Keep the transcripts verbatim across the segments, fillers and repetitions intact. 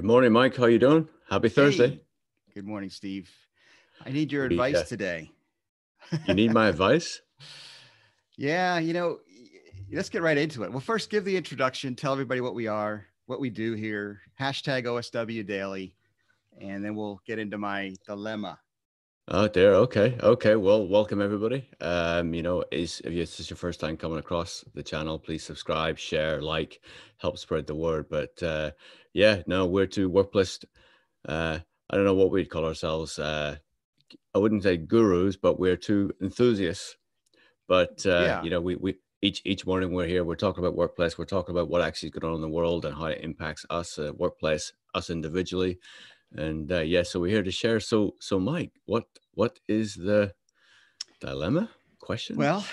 Good morning, Mike. How you doing? Happy hey. Thursday. Good morning, Steve. I need your advice yeah. today. You need my advice? Yeah, you know, let's get right into it. Well, first, give the introduction. Tell everybody what we are, what we do here. Hashtag O S W daily, and then we'll get into my dilemma. Oh dear. Okay. Okay. Well, welcome everybody. Um, you know, is if it's just your first time coming across the channel, please subscribe, share, like, help spread the word. But uh, yeah, no, we're two workplace. Uh, I don't know what we'd call ourselves. Uh, I wouldn't say gurus, but we're two enthusiasts. But uh, yeah. you know, we we each each morning we're here. We're talking about workplace. We're talking about what actually is going on in the world and how it impacts us, uh, workplace, us individually. And uh, yeah, so we're here to share. So, so Mike, what what is the dilemma question? Well,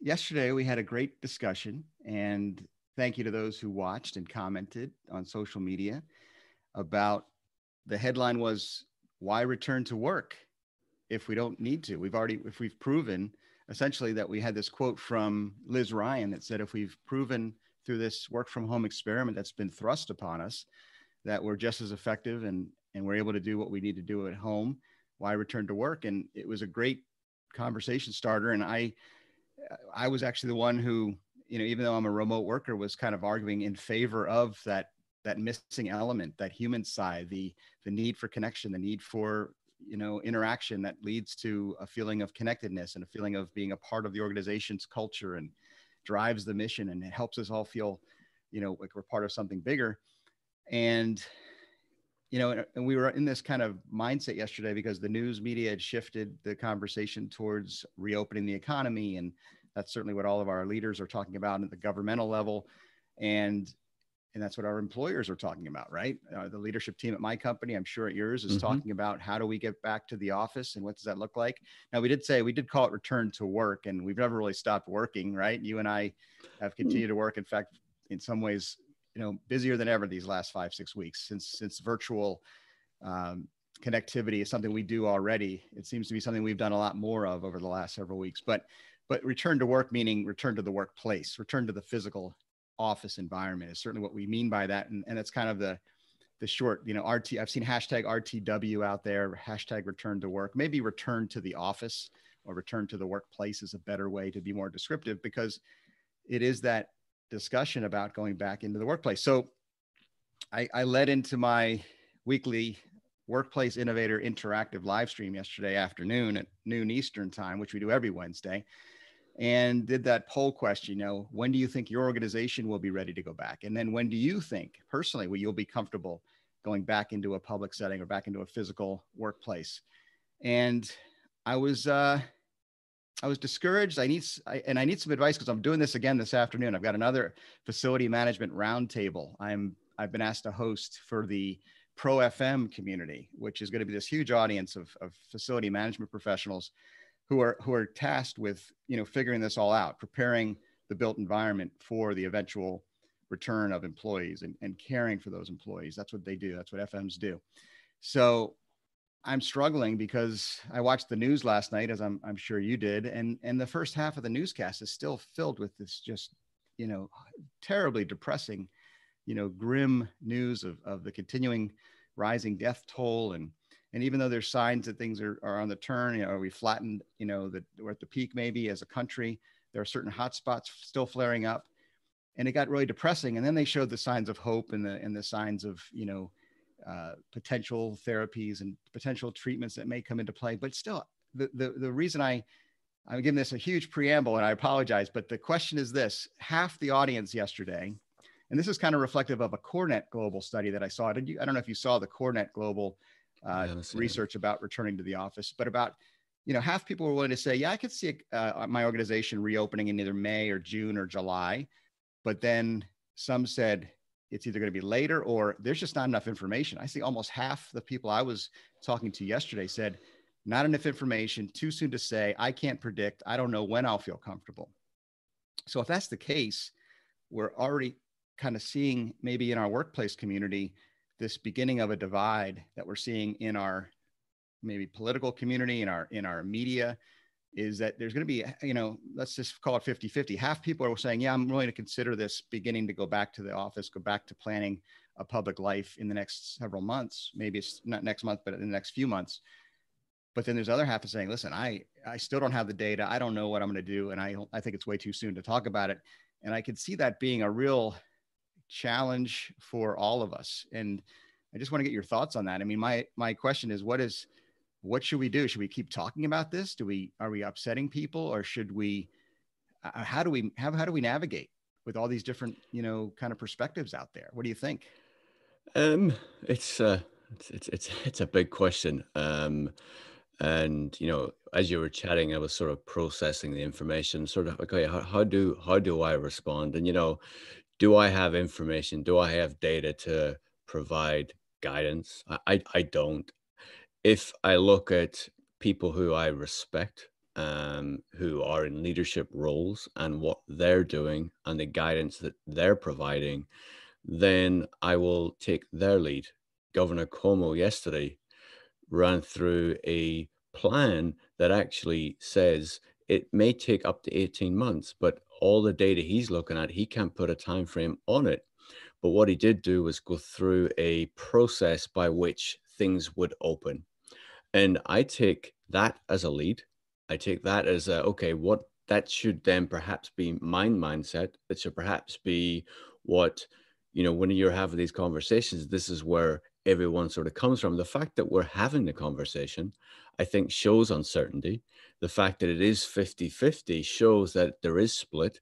yesterday we had a great discussion, and thank you to those who watched and commented on social media about the headline was "Why return to work if we don't need to?" We've already, if we've proven essentially that we had this quote from Liz Ryan that said, "If we've proven through this work from home experiment that's been thrust upon us that we're just as effective and and we're able to do what we need to do at home, why return to work?" And it was a great conversation starter. And I, I was actually the one who, you know, even though I'm a remote worker, was kind of arguing in favor of that, that missing element, that human side, the, the need for connection, the need for, you know, interaction that leads to a feeling of connectedness and a feeling of being a part of the organization's culture and drives the mission. And it helps us all feel, you know, like we're part of something bigger. And, you know, and we were in this kind of mindset yesterday because the news media had shifted the conversation towards reopening the economy. And that's certainly what all of our leaders are talking about at the governmental level. And, and that's what our employers are talking about, right? Uh, the leadership team at my company, I'm sure at yours, is mm-hmm. talking about how do we get back to the office and what does that look like? Now, we did say, we did call it return to work, and we've never really stopped working, right? You and I have continued to work. In fact, in some ways, you know, busier than ever these last five, six weeks since since virtual um, connectivity is something we do already. It seems to be something we've done a lot more of over the last several weeks. But but return to work, meaning return to the workplace, return to the physical office environment is certainly what we mean by that. And, and that's kind of the the short, you know, R T. I've seen hashtag R T W out there, hashtag return to work, maybe return to the office or return to the workplace is a better way to be more descriptive, because it is that discussion about going back into the workplace. So I, I led into my weekly Workplace Innovator Interactive live stream yesterday afternoon at noon Eastern time, which we do every Wednesday, and did that poll question, you know, when do you think your organization will be ready to go back? And then when do you think personally will you'll be comfortable going back into a public setting or back into a physical workplace? And I was, uh, I was discouraged. I need, I, and I need some advice because I'm doing this again this afternoon. I've got another facility management roundtable. I'm, I've been asked to host for the ProFM community, which is going to be this huge audience of, of facility management professionals who are, who are tasked with, you know, figuring this all out, preparing the built environment for the eventual return of employees and, and caring for those employees. That's what they do. That's what F Ms do. So I'm struggling because I watched the news last night, as I'm, I'm sure you did, and, and the first half of the newscast is still filled with this just, you know, terribly depressing, you know, grim news of, of the continuing rising death toll. And, and even though there's signs that things are, are on the turn, you know, are we flattened, you know, that we're at the peak maybe as a country, there are certain hotspots still flaring up, and it got really depressing. And then they showed the signs of hope and the, and the signs of, you know, Uh, potential therapies and potential treatments that may come into play. But still, the, the, the reason I, I'm giving this a huge preamble, and I apologize, but the question is this: half the audience yesterday, and this is kind of reflective of a Cornet Global study that I saw. Did you, I don't know if you saw the Cornet Global uh, yeah, research it. about returning to the office, but about, you know, half people were willing to say, yeah, I could see uh, my organization reopening in either May or June or July. But then some said, it's either going to be later or there's just not enough information. I see almost half the people I was talking to yesterday said, not enough information, too soon to say, I can't predict, I don't know when I'll feel comfortable. So if that's the case, we're already kind of seeing maybe in our workplace community, this beginning of a divide that we're seeing in our maybe political community, in our, in our media, is that there's going to be, you know, let's just call it fifty fifty. Half people are saying, yeah, I'm willing to consider this beginning to go back to the office, go back to planning a public life in the next several months. Maybe it's not next month, but in the next few months. But then there's the other half is saying, listen, I, I still don't have the data. I don't know what I'm going to do. And I, I think it's way too soon to talk about it. And I could see that being a real challenge for all of us. And I just want to get your thoughts on that. I mean, my, my question is, what is, what should we do? Should we keep talking about this? Do we, are we upsetting people, or should we, uh, how do we, how, how do we navigate with all these different, you know, kind of perspectives out there? What do you think? Um, it's, uh, it's, it's, it's, it's a big question. Um, And, you know, as you were chatting, I was sort of processing the information, sort of, okay, how, how do how do I respond? And, you know, do I have information? Do I have data to provide guidance? I, I, I don't. If I look at people who I respect, um, who are in leadership roles and what they're doing and the guidance that they're providing, then I will take their lead. Governor Cuomo yesterday ran through a plan that actually says it may take up to eighteen months, but all the data he's looking at, he can't put a time frame on it. But what he did do was go through a process by which things would open. And I take that as a lead. I take that as a, okay, what that should then perhaps be my mindset. It should perhaps be what, you know, when you're having these conversations, this is where everyone sort of comes from. The fact that we're having the conversation, I think, shows uncertainty. The fact that it is fifty fifty shows that there is split.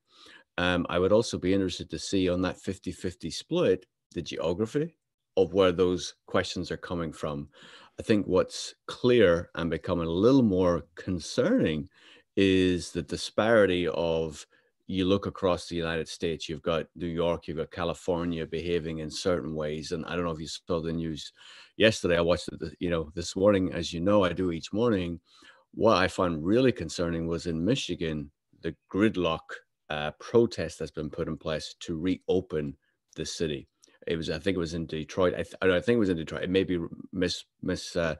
Um, I would also be interested to see on that fifty fifty split, the geography of where those questions are coming from. I think what's clear and becoming a little more concerning is the disparity of, you look across the United States, you've got New York, you've got California behaving in certain ways. And I don't know if you saw the news yesterday. I watched it, you know, this morning, as you know, I do each morning. What I found really concerning was in Michigan, the gridlock uh, protest that's been put in place to reopen the city. It was, I think it was in Detroit. I, th- I think it was in Detroit. It may be mis, mis, uh,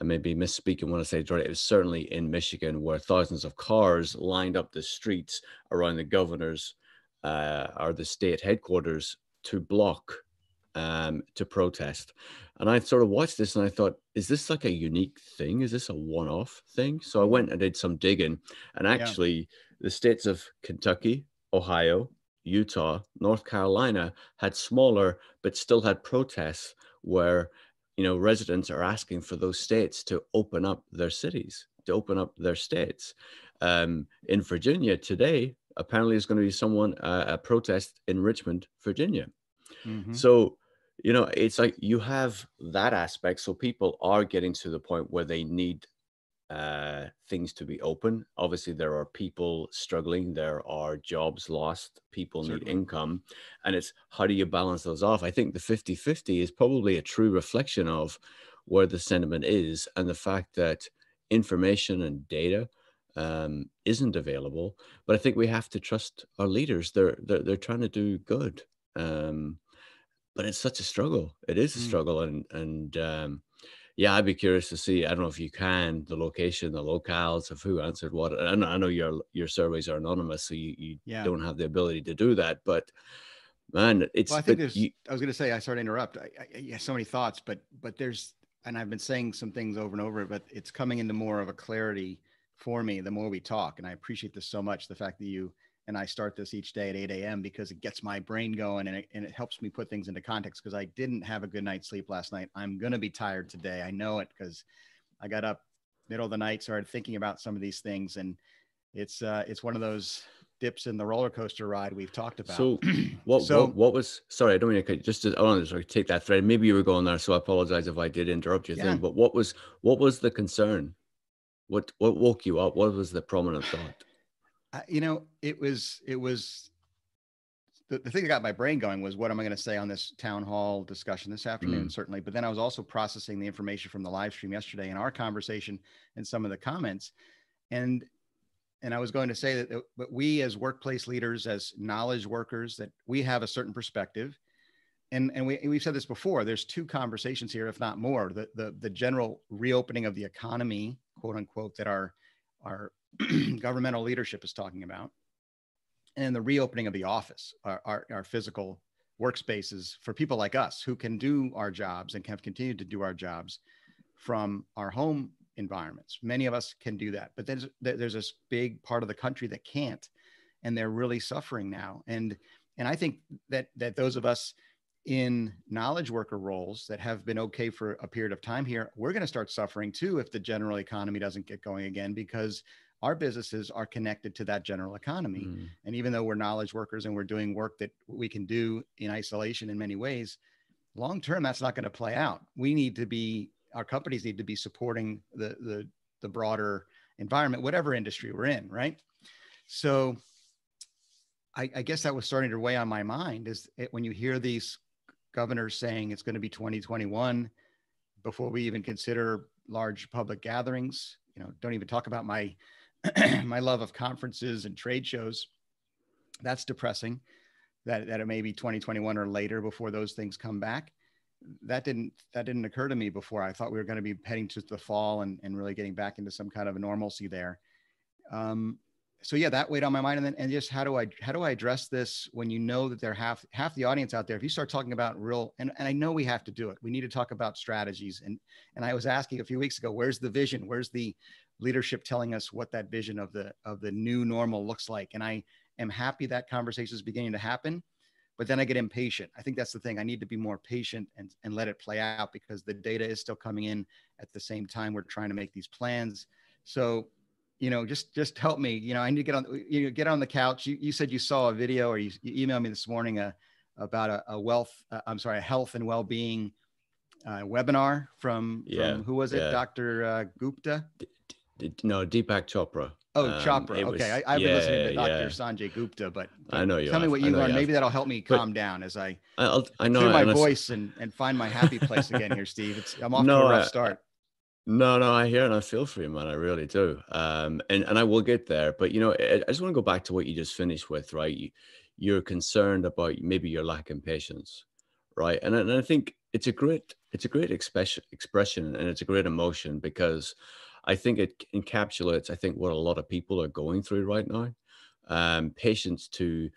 I may be misspeaking when I say Detroit. It was certainly in Michigan, where thousands of cars lined up the streets around the governor's uh, or the state headquarters to block, um, to protest. And I sort of watched this and I thought, is this like a unique thing? Is this a one-off thing? So I went and did some digging, and actually yeah. the states of Kentucky, Ohio, Utah, North Carolina had smaller, but still had protests where, you know, residents are asking for those states to open up their cities, to open up their states. Um, in Virginia today, apparently there's going to be someone, uh, a protest in Richmond, Virginia. Mm-hmm. So, you know, it's like you have that aspect. So people are getting to the point where they need uh things to be open. Obviously there are people struggling, there are jobs lost, people Certainly. Need income, and it's how do you balance those off? I think the fifty fifty is probably a true reflection of where the sentiment is, and the fact that information and data um isn't available. But I think we have to trust our leaders. They're they're, they're trying to do good, um but it's such a struggle. It is a struggle. Mm. and and um Yeah, I'd be curious to see, I don't know if you can, the location, the locales of who answered what. And I know your your surveys are anonymous, so you, you yeah. don't have the ability to do that. But man, it's... Well, I think there's, you, I was going to say, I started to interrupt. I, I, I have so many thoughts, but but there's, and I've been saying some things over and over, but it's coming into more of a clarity for me the more we talk. And I appreciate this so much, the fact that you and I start this each day at eight a.m. because it gets my brain going, and it, and it helps me put things into context, because I didn't have a good night's sleep last night. I'm going to be tired today. I know it, because I got up middle of the night, started thinking about some of these things. And it's uh, it's one of those dips in the roller coaster ride we've talked about. So what, so, what, what was, sorry, I don't mean to just, to, I want to take that thread. Maybe you were going there, so I apologize if I did interrupt your yeah. thing, but what was, what was the concern? What, what woke you up? What was the prominent thought? You know, it was, it was, the, the thing that got my brain going was, what am I going to say on this town hall discussion this afternoon, mm. certainly. But then I was also processing the information from the live stream yesterday and our conversation and some of the comments. And, and I was going to say that, but we as workplace leaders, as knowledge workers, that we have a certain perspective. And, and we, and we've said this before, there's two conversations here, if not more, the, the, the general reopening of the economy, quote unquote, that our, our, governmental leadership is talking about, and the reopening of the office, our, our, our physical workspaces for people like us who can do our jobs and have continued to do our jobs from our home environments. Many of us can do that, but there's, there's this big part of the country that can't, and they're really suffering now. And, and I think that, that those of us in knowledge worker roles that have been okay for a period of time here, we're going to start suffering too if the general economy doesn't get going again, because our businesses are connected to that general economy. Mm. And even though we're knowledge workers and we're doing work that we can do in isolation in many ways, long-term, that's not going to play out. We need to be, our companies need to be supporting the, the, the broader environment, whatever industry we're in, right? So I, I guess that was starting to weigh on my mind, is it, when you hear these governors saying it's going to be twenty twenty-one before we even consider large public gatherings, you know, don't even talk about my my love of conferences and trade shows. That's depressing that, that it may be twenty twenty-one or later before those things come back. That didn't, that didn't occur to me before. I thought we were going to be heading to the fall and, and really getting back into some kind of a normalcy there. Um, so yeah, that weighed on my mind. And then, and just how do I, how do I address this when you know that there are half, half the audience out there, if you start talking about real, and, and I know we have to do it, we need to talk about strategies. And, and I was asking a few weeks ago, where's the vision? Where's the leadership telling us what that vision of the, of the new normal looks like? And I am happy that conversation is beginning to happen, but then I get impatient. I think that's the thing. I need to be more patient and, and let it play out, because the data is still coming in at the same time we're trying to make these plans. So, you know, just, just help me, you know, I need to get on, you know, get on the couch. You, you said you saw a video, or you, you emailed me this morning uh, about a, a wealth, uh, I'm sorry, a health and well-being uh, webinar from, yeah, from, who was it? Yeah. Doctor Uh, Gupta? D- d- no, Deepak Chopra. Oh, um, Chopra. Was, okay. I, I've yeah, been listening to Doctor Yeah. Sanjay Gupta, but I know you tell have. me what you learned. You Maybe that'll help me calm but down as I, I'll, I know, through my unless... voice and, and find my happy place again here, Steve. It's, I'm off no, to a rough I, start. I, No, no, I hear and I feel for you, man. I really do. Um, and, and I will get there. But, you know, I, I just want to go back to what you just finished with, right? You, you're concerned about maybe your lack of patience, right? And, and I think it's a great, it's a great expression, expression, and it's a great emotion, because I think it encapsulates, I think, what a lot of people are going through right now. Um, patience to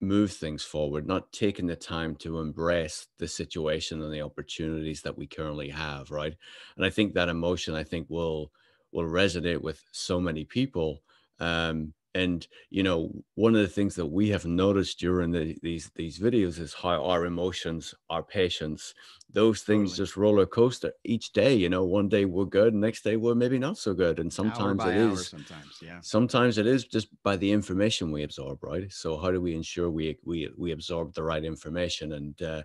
move things forward, not taking the time to embrace the situation and the opportunities that we currently have, right? And I think that emotion, I think, will will resonate with so many people. Um, and you know, one of the things that we have noticed during the, these these videos is how our emotions, our patience, those things totally. just roller coaster each day. You know, one day we're good, next day we're maybe not so good, and sometimes it is. Sometimes, yeah. Sometimes it is just by the information we absorb, right? So how do we ensure we we we absorb the right information? And uh,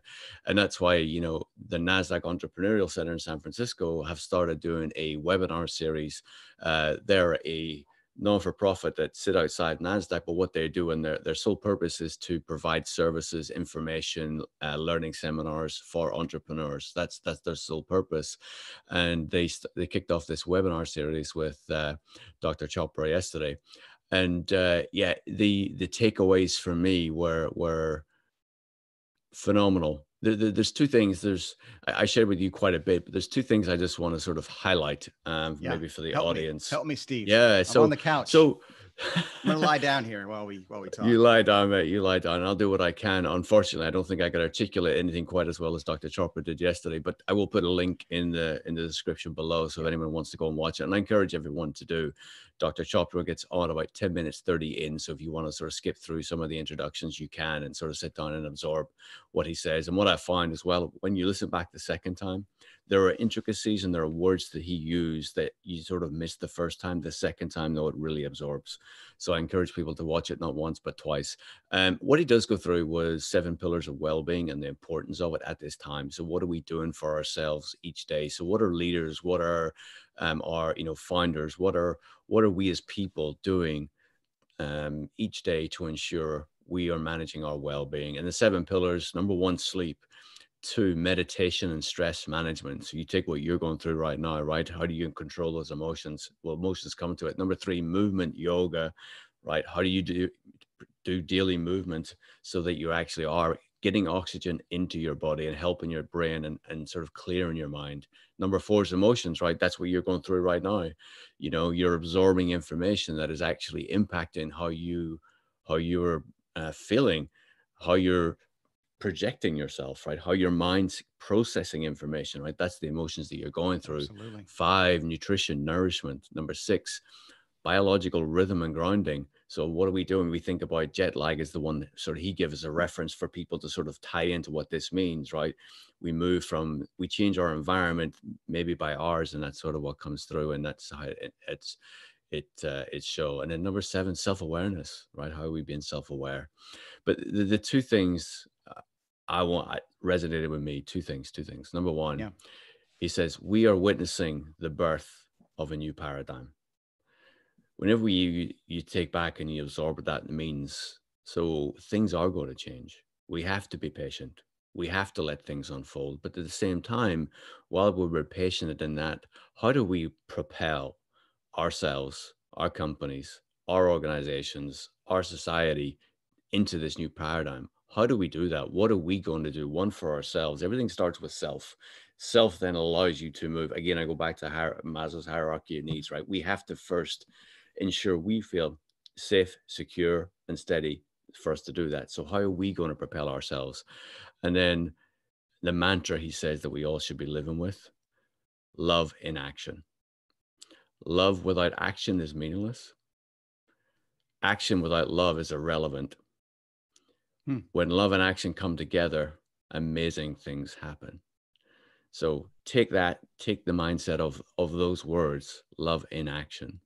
and that's why, you know, the NASDAQ Entrepreneurial Center in San Francisco have started doing a webinar series. Uh, they're a non-for-profit that sit outside NASDAQ, but what they do and their, their sole purpose is to provide services, information, uh, learning seminars for entrepreneurs. That's that's their sole purpose. And they they kicked off this webinar series with uh, Doctor Chopra yesterday. And uh, yeah, the the takeaways for me were were phenomenal. There, there, there's two things. There's I shared with you quite a bit, but there's two things I just want to sort of highlight, um, yeah. maybe for the Help audience. Me. Help me, Steve. Yeah, so I'm on the couch. So I'm gonna lie down here while we while we talk. You lie down, mate. You lie down. I'll do what I can. Unfortunately, I don't think I could articulate anything quite as well as Doctor Chopra did yesterday, but I will put a link in the in the description below. So if anyone wants to go and watch it, and I encourage everyone to do. Doctor Chopra gets on about ten minutes thirty in. So if you want to sort of skip through some of the introductions, you can, and sort of sit down and absorb what he says. And what I find as well, when you listen back the second time, there are intricacies and there are words that he used that you sort of missed the first time. The second time, though, it really absorbs. So I encourage people to watch it not once, but twice. Um, what he does go through was seven pillars of well-being and the importance of it at this time. So what are we doing for ourselves each day? So what are leaders? What are um, our, you know, founders? What are, what are we as people doing um, each day to ensure we are managing our well-being? And the seven pillars, number one, sleep. Two, meditation and stress management. So you take what you're going through right now, right? How do you control those emotions? Well, emotions come to it. Number three, movement, yoga, right? How do you do, do daily movement so that you actually are getting oxygen into your body and helping your brain and, and sort of clearing your mind. Number four is emotions, right? That's what you're going through right now. You know, you're absorbing information that is actually impacting how you, how you're uh, feeling, how you're projecting yourself, right? How your mind's processing information, right? That's the emotions that you're going through. Absolutely. Five, nutrition, nourishment. Number six, biological rhythm and grounding. So what are we doing? We think about jet lag is the one that sort of he gives a reference for people to sort of tie into what this means, right? We move from, we change our environment maybe by hours, and that's sort of what comes through, and that's how it, it's, it, uh, it show. And then number seven, self-awareness, right? How are we being self-aware? But the, the two things I want, I, resonated with me, two things, two things. Number one, yeah. He says, we are witnessing the birth of a new paradigm. Whenever we, you, you take back and you absorb what that means, so things are going to change. We have to be patient. We have to let things unfold. But at the same time, while we're patient in that, how do we propel ourselves, our companies, our organizations, our society into this new paradigm? How do we do that? What are we going to do? One, for ourselves. Everything starts with self. Self then allows you to move. Again, I go back to hier- Maslow's hierarchy of needs, right? We have to first ensure we feel safe, secure, and steady for us to do that. So how are we going to propel ourselves? And then the mantra he says that we all should be living with, love in action. Love without action is meaningless. Action without love is irrelevant. Hmm. When love and action come together, amazing things happen. So take that, take the mindset of, of those words, love in action.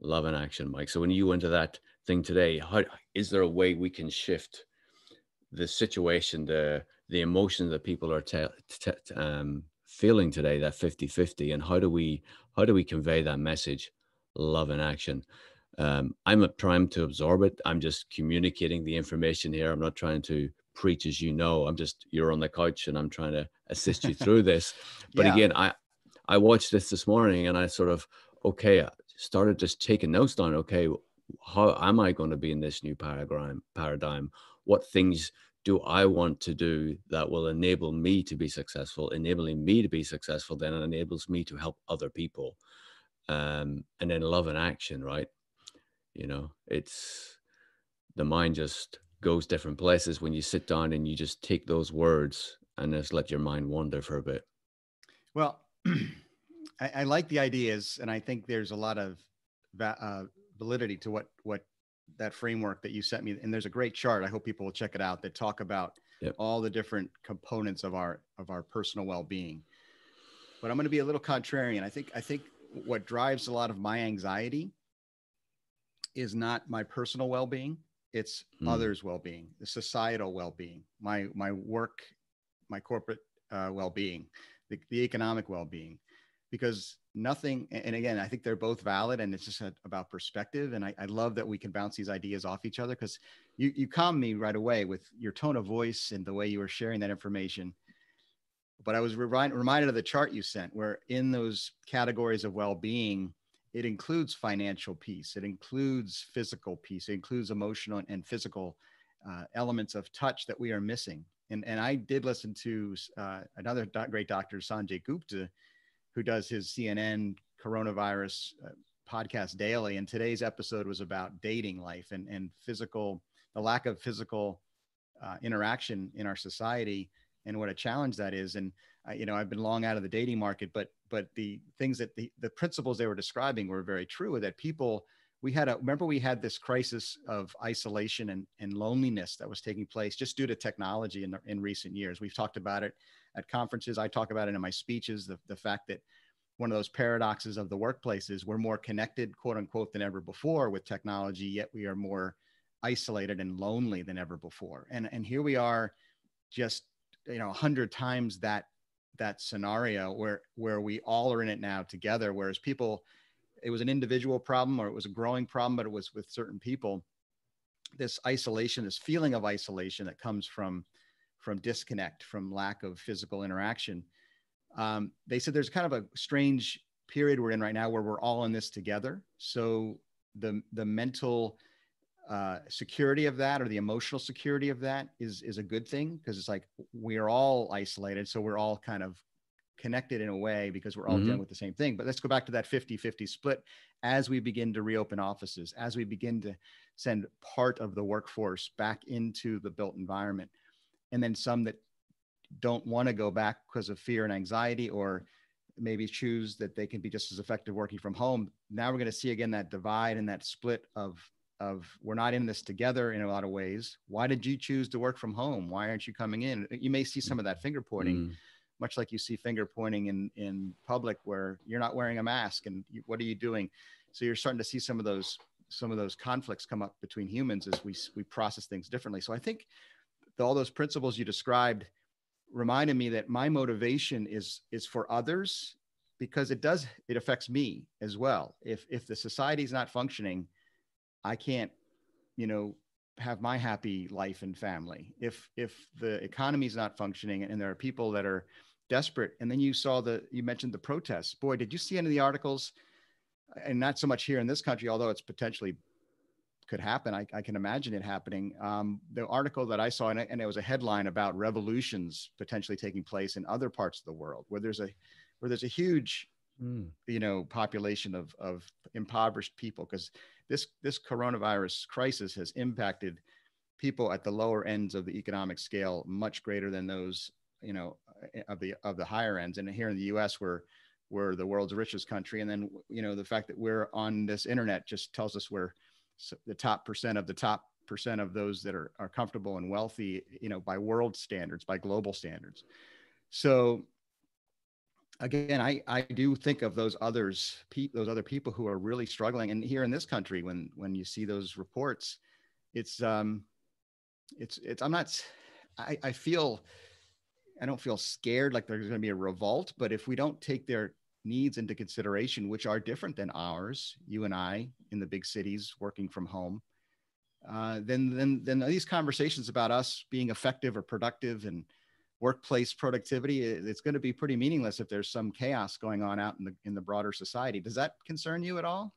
Love and action, Mike. So when you went to that thing today, how, is there a way we can shift the situation, the the emotion that people are te- te- um, feeling today, that fifty-fifty, and how do we how do we convey that message, love and action? Um, I'm not trying to absorb it. I'm just communicating the information here. I'm not trying to preach, as you know. I'm just, you're on the couch and I'm trying to assist you through this. But yeah. Again, I I watched this this morning and I sort of, okay, started just taking notes down. Okay, how am I going to be in this new paradigm? Paradigm. What things do I want to do that will enable me to be successful? Enabling me to be successful then enables me to help other people. Um, and then love and action, right? You know, it's the mind just goes different places when you sit down and you just take those words and just let your mind wander for a bit. Well, I, I like the ideas, and I think there's a lot of va- uh, validity to what what that framework that you sent me. And there's a great chart. I hope people will check it out. That talk about yep. all the different components of our of our personal well-being. But I'm going to be a little contrarian. I think I think what drives a lot of my anxiety is not my personal well-being. It's mm. others' well-being, the societal well-being, my my work, my corporate uh, well-being, the, the economic well-being. Because nothing, and again, I think they're both valid, and it's just a, about perspective. And I, I love that we can bounce these ideas off each other, because you, you calmed me right away with your tone of voice and the way you were sharing that information. But I was re- reminded of the chart you sent, where in those categories of well-being, it includes financial peace, it includes physical peace, it includes emotional and physical uh, elements of touch that we are missing. And, and I did listen to uh, another doc, great doctor, Sanjay Gupta, who does his C N N coronavirus uh, podcast daily. And today's episode was about dating life and, and physical, the lack of physical uh, interaction in our society and what a challenge that is. And, uh, you know, I've been long out of the dating market, but, but the things that the, the principles they were describing were very true, that people, we had a, remember we had this crisis of isolation and, and loneliness that was taking place just due to technology in the, in recent years. We've talked about it at conferences. I talk about it in my speeches, the, the fact that one of those paradoxes of the workplace is we're more connected, quote unquote, than ever before with technology, yet we are more isolated and lonely than ever before. And, and here we are just, you know, a hundred times that, that scenario where, where we all are in it now together. Whereas people, it was an individual problem, or it was a growing problem, but it was with certain people, this isolation, this feeling of isolation that comes from from disconnect, from lack of physical interaction. Um, they said there's kind of a strange period we're in right now where we're all in this together. So the the mental uh, security of that, or the emotional security of that, is is a good thing, because it's like we're all isolated. So we're all kind of connected in a way because we're all mm-hmm. dealing with the same thing. But let's go back to that fifty-fifty split. As we begin to reopen offices, as we begin to send part of the workforce back into the built environment, and then some that don't want to go back because of fear and anxiety, or maybe choose that they can be just as effective working from home. Now we're going to see again that divide and that split of of we're not in this together in a lot of ways. Why did you choose to work from home? Why aren't you coming in? You may see some of that finger pointing, mm. much like you see finger pointing in, in public where you're not wearing a mask and you, what are you doing? So you're starting to see some of those some of those conflicts come up between humans as we we process things differently. So I think the, all those principles you described reminded me that my motivation is is for others, because it does it affects me as well. If if the society's not functioning, I can't, you know, have my happy life and family. If if the economy's not functioning and there are people that are desperate, and then you saw the you mentioned the protests. Boy, did you see any of the articles? And not so much here in this country, although it's potentially could happen. I, I can imagine it happening. Um, the article that I saw, and, and it was a headline about revolutions potentially taking place in other parts of the world, where there's a where there's a huge, mm. you know, population of of impoverished people, because this this coronavirus crisis has impacted people at the lower ends of the economic scale much greater than those, you know, of the of the higher ends. And here in the U S, we're we're the world's richest country, and then you know the fact that we're on this internet just tells us we're So the top percent of the top percent of those that are, are comfortable and wealthy, you know, by world standards, by global standards. So again, I, I do think of those others, pe- those other people who are really struggling. And here in this country, when, when you see those reports, it's, um, it's, it's, I'm not, I, I feel, I don't feel scared like there's going to be a revolt, but if we don't take their needs into consideration, which are different than ours, you and I in the big cities working from home, uh, then then then these conversations about us being effective or productive and workplace productivity, it's going to be pretty meaningless if there's some chaos going on out in the in the broader society. Does that concern you at all?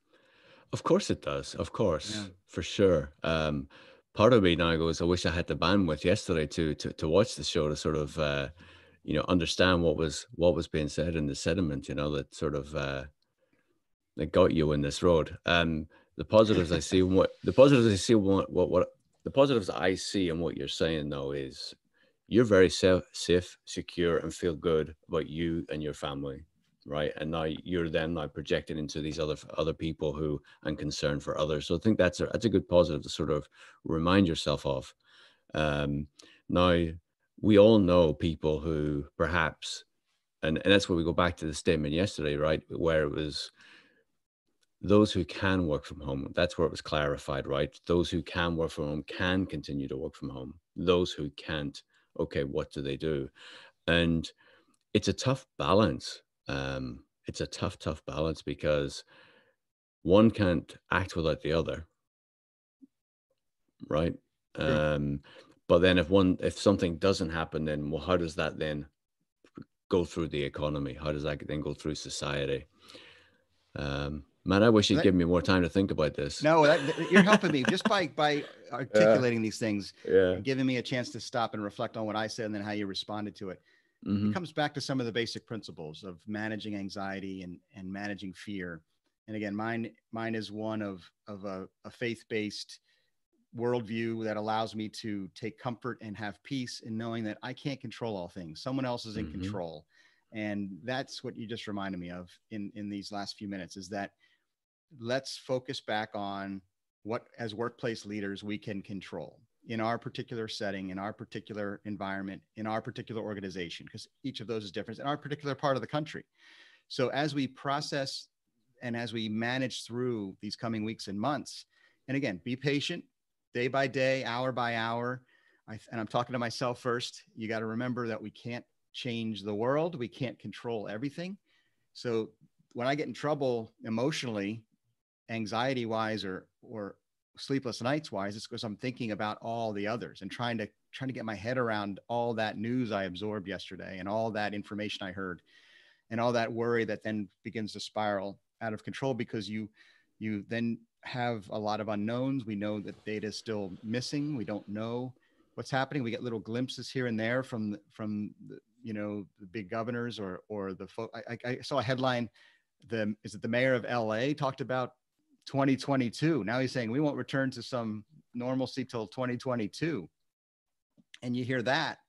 Of course it does. Of course, yeah. For sure. Um, part of me now goes, I wish I had the bandwidth yesterday to to to watch the show to sort of. Uh, you know, understand what was, what was being said in the sediment, you know, that sort of, uh, that got you in this road. Um, the positives I see, what the positives I see, what, what, what the positives I see and what you're saying though, is you're very safe, safe, secure, and feel good about you and your family. Right. And now you're then like projected into these other, other people who, and concern for others. So I think that's a, that's a good positive to sort of remind yourself of. Um, now, we all know people who perhaps, and, and that's where we go back to the statement yesterday, right? Where it was those who can work from home. That's where it was clarified, right? Those who can work from home can continue to work from home. Those who can't, okay, what do they do? And it's a tough balance. Um, it's a tough, tough balance because one can't act without the other, right? Um, yeah. But then if one, if something doesn't happen, then well, how does that then go through the economy? How does that then go through society? Um, man, I wish you'd that, give me more time to think about this. No, that, you're helping me just by, by articulating yeah. these things, yeah. giving me a chance to stop and reflect on what I said and then how you responded to it. Mm-hmm. It comes back to some of the basic principles of managing anxiety and, and managing fear. And again, mine, mine is one of, of a, a faith-based worldview that allows me to take comfort and have peace in knowing that I can't control all things. Someone else is in mm-hmm. control. And that's what you just reminded me of in, in these last few minutes, is that let's focus back on what, as workplace leaders, we can control in our particular setting, in our particular environment, in our particular organization, because each of those is different in our particular part of the country. So as we process and as we manage through these coming weeks and months, and again, be patient, day by day, hour by hour, I, and I'm talking to myself first, you got to remember that we can't change the world. We can't control everything. So when I get in trouble emotionally, anxiety-wise, or or sleepless nights-wise, it's because I'm thinking about all the others and trying to trying to get my head around all that news I absorbed yesterday and all that information I heard and all that worry that then begins to spiral out of control, because you you then have a lot of unknowns. We know that data is still missing. We don't know what's happening. We get little glimpses here and there from from the, you know, the big governors or or the folk. I, I saw a headline. The is it the mayor of L A talked about twenty twenty-two. Now he's saying we won't return to some normalcy till twenty twenty-two. and you hear that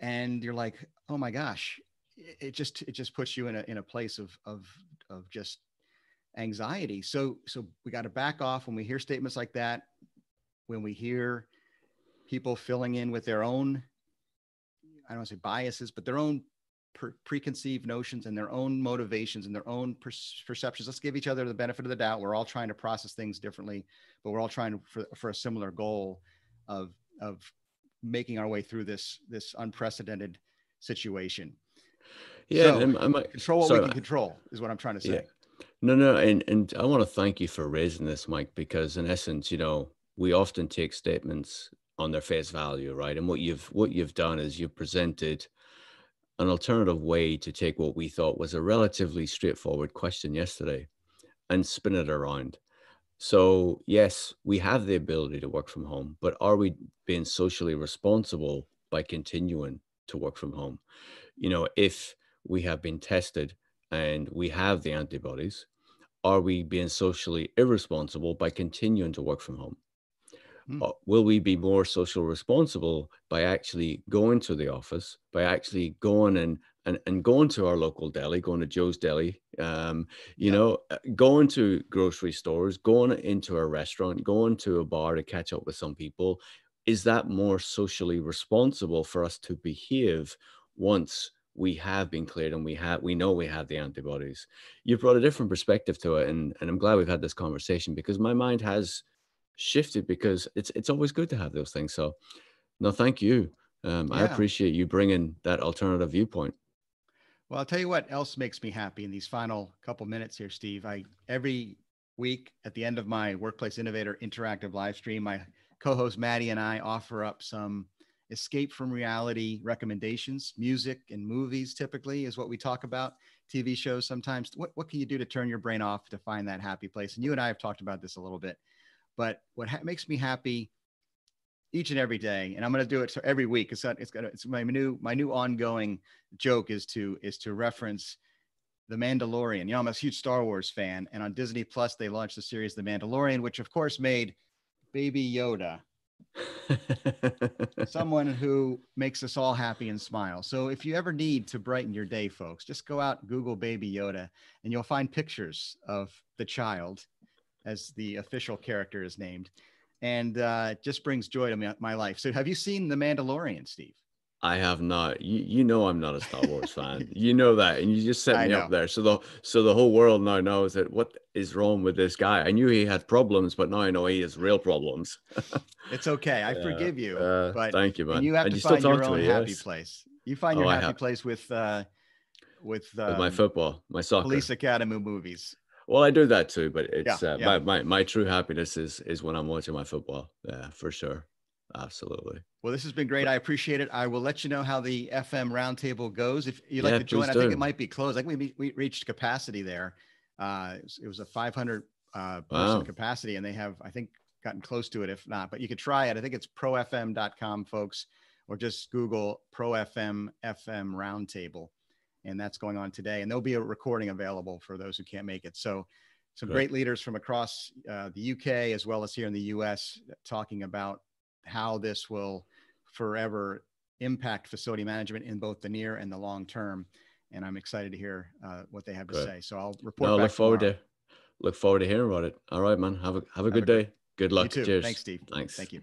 and you're like, oh my gosh, it just, it just puts you in a, in a place of, of, of just anxiety. So, so we got to back off when we hear statements like that, when we hear people filling in with their own, I don't want to say biases, but their own pre- preconceived notions and their own motivations and their own per- perceptions. Let's give each other the benefit of the doubt. We're all trying to process things differently, but we're all trying to, for, for a similar goal of, of making our way through this, this unprecedented situation. Yeah, so, and I might, control what sorry, we can control is what I'm trying to say. Yeah. No, no, and and I want to thank you for raising this, Mike, because in essence, you know, we often take statements on their face value, right? And what you've what you've done is you've presented an alternative way to take what we thought was a relatively straightforward question yesterday and spin it around. So yes, we have the ability to work from home, but are we being socially responsible by continuing to work from home? You know, if we have been tested and we have the antibodies, are we being socially irresponsible by continuing to work from home? Hmm. Will we be more socially responsible by actually going to the office, by actually going and and, and going to our local deli, going to Joe's Deli, um, you yeah. know, going to grocery stores, going into a restaurant, going to a bar to catch up with some people? Is that more socially responsible for us to behave once we have been cleared and we have, we know we have the antibodies? You've brought a different perspective to it. And, and I'm glad we've had this conversation, because my mind has shifted, because it's, it's always good to have those things. So no, thank you. Um, yeah. I appreciate you bringing that alternative viewpoint. Well, I'll tell you what else makes me happy in these final couple minutes here, Steve. I, every week at the end of my Workplace Innovator interactive live stream, my co-host Maddie and I offer up some escape from reality recommendations. Music and movies typically is what we talk about. T V shows sometimes. What, what can you do to turn your brain off to find that happy place? And you and I have talked about this a little bit, but what ha- makes me happy each and every day, and I'm going to do it so every week. It's not, it's going to, it's my new, my new ongoing joke is to, is to reference The Mandalorian. You know, I'm a huge Star Wars fan, and on Disney Plus, they launched the series, The Mandalorian, which of course made Baby Yoda someone who makes us all happy and smile. So if you ever need to brighten your day, folks, just go out, Google Baby Yoda, and you'll find pictures of the child, as the official character is named. And uh, it just brings joy to me, my life. So have you seen The Mandalorian, Steve? I have not. You, you know, I'm not a Star Wars fan. You know that, and you just set me up there. So the so the whole world now knows that what is wrong with this guy. I knew he had problems, but now I know he has real problems. It's okay. I uh, forgive you. Uh, but thank you, man. And you have and to you find your own me, happy yes. place. You find oh, your happy place with uh, with, um, with my football, my soccer, Police Academy movies. Well, I do that too, but it's yeah, uh, yeah. My, my my true happiness is is when I'm watching my football. Yeah, for sure. Absolutely. Well, this has been great. I appreciate it. I will let you know how the F M roundtable goes. If you'd like yeah, to join, I think do. It might be closed. I think we we reached capacity there. Uh, it, was, it was a five hundred uh, person wow. capacity, and they have, I think, gotten close to it, if not. But you could try it. I think it's pro f m dot com, folks, or just Google ProFM F M roundtable. And that's going on today. And there'll be a recording available for those who can't make it. So some great, great leaders from across uh, the U K, as well as here in the U S, talking about how this will forever impact facility management in both the near and the long term. And I'm excited to hear uh, what they have to Great. say. So I'll report no, back look forward tomorrow. to look forward to hearing about it. All right, man. Have a have a have good a day. Good, good luck. Cheers. Thanks, Steve. Thanks. Thank you.